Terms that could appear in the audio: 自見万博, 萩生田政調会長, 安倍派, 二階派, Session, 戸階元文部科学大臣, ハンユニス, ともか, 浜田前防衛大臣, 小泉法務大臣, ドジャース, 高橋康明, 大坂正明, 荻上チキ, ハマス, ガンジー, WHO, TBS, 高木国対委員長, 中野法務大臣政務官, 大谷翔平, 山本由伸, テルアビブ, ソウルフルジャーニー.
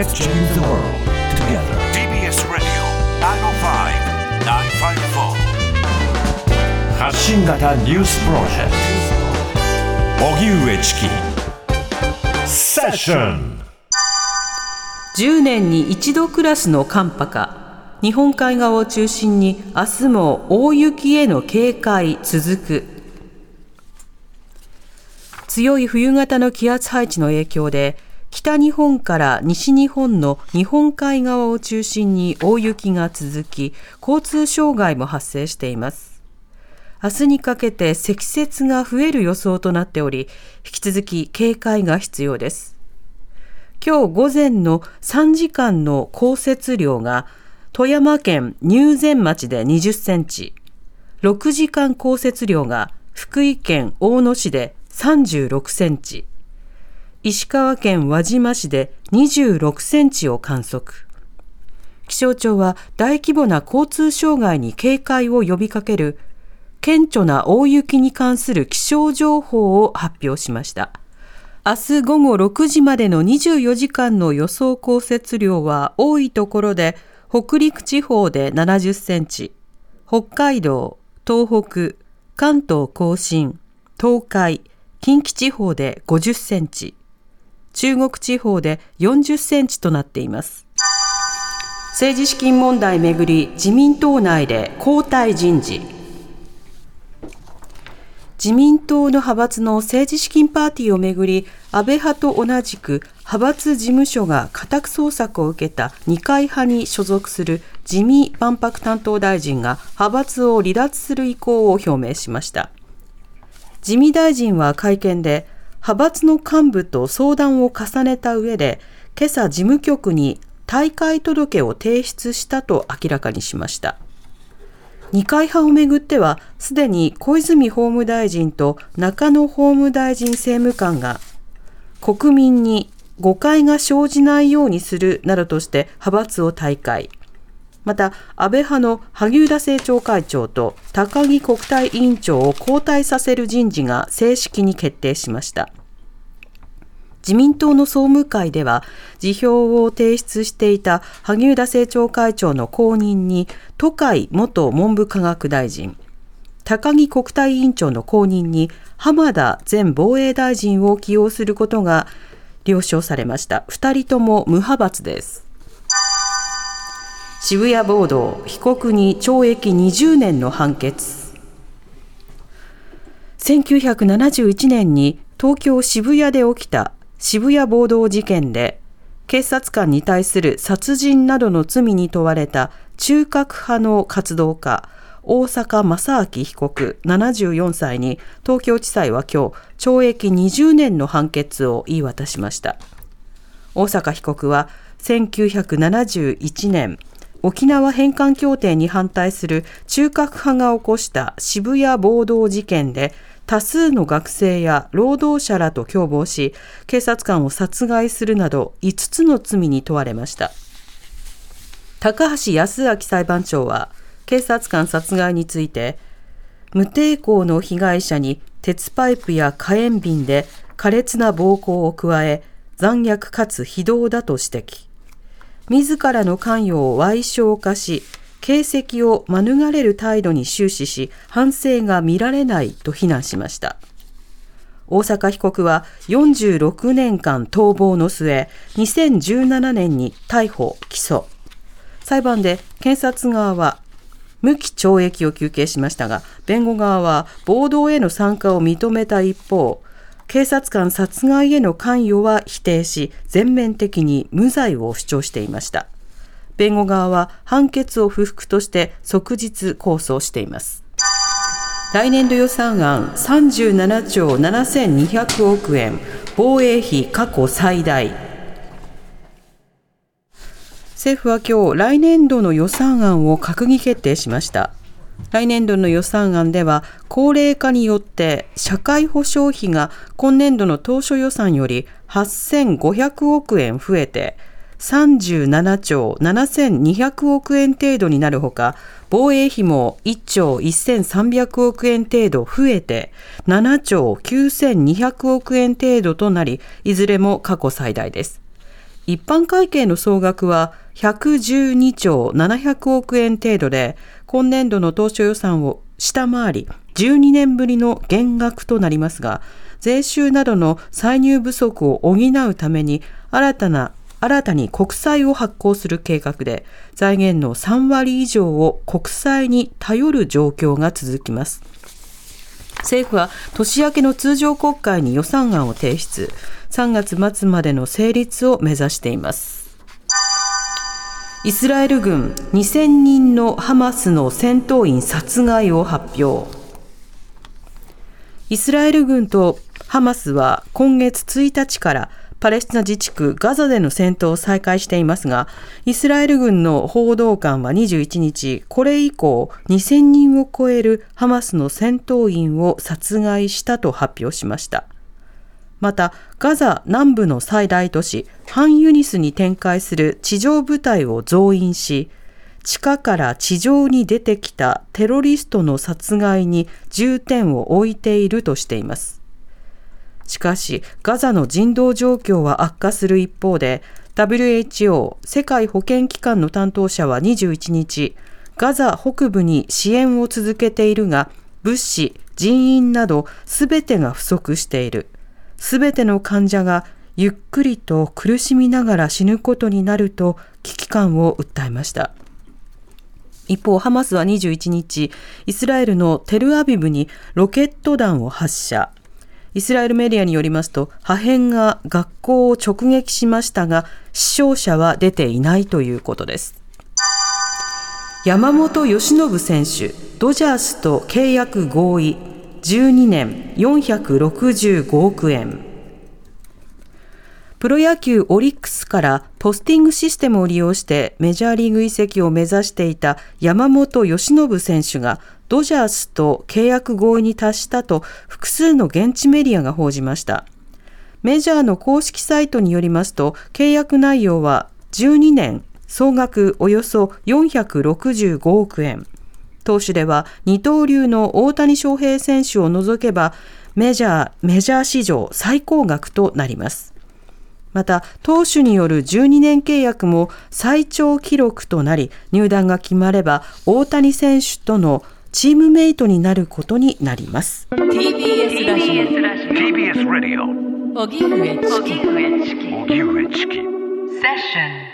Let's change the world together. TBS Radio 905-954 発信型ニュースプロジェクト荻上チキSession。 10年に一度クラスの寒波か、日本海側を中心に明日も大雪への警戒続く。強い冬型の気圧配置の影響で、北日本から西日本の日本海側を中心に大雪が続き、交通障害も発生しています。明日にかけて積雪が増える予想となっており、引き続き警戒が必要です。今日午前の3時間の降雪量が、富山県入善町で20センチ、6時間降雪量が福井県大野市で36センチ、石川県輪島市で26センチを観測。気象庁は大規模な交通障害に警戒を呼びかける顕著な大雪に関する気象情報を発表しました。明日午後6時までの24時間の予想降雪量は、多いところで北陸地方で70センチ、北海道、東北、関東甲信、東海、近畿地方で50センチ、中国地方で40センチとなっています。政治資金問題めぐり自民党内で交代人事。自民党の派閥の政治資金パーティーをめぐり、安倍派と同じく派閥事務所が家宅捜索を受けた二階派に所属する自見万博担当大臣が派閥を離脱する意向を表明しました。自見大臣は会見で、派閥の幹部と相談を重ねた上で、今朝事務局に退会届を提出したと明らかにしました。二階派をめぐっては、すでに小泉法務大臣と中野法務大臣政務官が、国民に誤解が生じないようにするなどとして派閥を退会。また、安倍派の萩生田政調会長と高木国対委員長を交代させる人事が正式に決定しました。自民党の総務会では、辞表を提出していた萩生田政調会長の後任に、戸階元文部科学大臣、高木国対委員長の後任に浜田前防衛大臣を起用することが了承されました。2人とも無派閥です。渋谷暴動、被告に懲役20年の判決。1971年に東京渋谷で起きた渋谷暴動事件で、警察官に対する殺人などの罪に問われた中核派の活動家、大坂正明被告74歳に、東京地裁は今日、懲役20年の判決を言い渡しました。大坂被告は1971年、沖縄返還協定に反対する中核派が起こした渋谷暴動事件で、多数の学生や労働者らと共謀し、警察官を殺害するなど5つの罪に問われました。高橋康明裁判長は、警察官殺害について、無抵抗の被害者に鉄パイプや火炎瓶で苛烈な暴行を加え、残虐かつ非道だと指摘。自らの関与を矮小化し、形跡を免れる態度に終始し、反省が見られないと非難しました。大坂被告は46年間逃亡の末、2017年に逮捕・起訴。裁判で検察側は無期懲役を求刑しましたが、弁護側は暴動への参加を認めた一方、警察官殺害への関与は否定し、全面的に無罪を主張していました。弁護側は判決を不服として即日控訴しています。来年度予算案37兆7200億円、防衛費過去最大。政府は今日、来年度の予算案を閣議決定しました。来年度の予算案では、高齢化によって社会保障費が今年度の当初予算より8500億円増えて37兆7200億円程度になるほか、防衛費も1兆1300億円程度増えて7兆9200億円程度となり、いずれも過去最大です。一般会計の総額は112兆700億円程度で、今年度の当初予算を下回り、12年ぶりの減額となりますが、税収などの歳入不足を補うために新たに国債を発行する計画で、財源の3割以上を国債に頼る状況が続きます。政府は年明けの通常国会に予算案を提出、3月末までの成立を目指しています。イスラエル軍2000人のハマスの戦闘員殺害を発表。イスラエル軍とハマスは今月1日からパレスチナ自治区ガザでの戦闘を再開していますが、イスラエル軍の報道官は21日、これ以降2000人を超えるハマスの戦闘員を殺害したと発表しました。また、ガザ南部の最大都市ハンユニスに展開する地上部隊を増員し、地下から地上に出てきたテロリストの殺害に重点を置いているとしています。しかし、ガザの人道状況は悪化する一方で、WHO 世界保健機関の担当者は21日、ガザ北部に支援を続けているが、物資、人員などすべてが不足している。すべての患者がゆっくりと苦しみながら死ぬことになると危機感を訴えました。一方、ハマスは21日、イスラエルのテルアビブにロケット弾を発射。イスラエルメディアによりますと、破片が学校を直撃しましたが、死傷者は出ていないということです。山本由伸選手、ドジャースと契約合意、12年465億円。プロ野球オリックスからポスティングシステムを利用してメジャーリーグ移籍を目指していた山本由伸選手がドジャースと契約合意に達したと複数の現地メディアが報じました。メジャーの公式サイトによりますと、契約内容は12年総額およそ465億円。投手では二刀流の大谷翔平選手を除けばメジャー史上最高額となります。また、投手による12年契約も最長記録となり、入団が決まれば大谷選手とのチームメイトになることになります。 TBS ラジオ TBS ラジオ荻上チキ Session。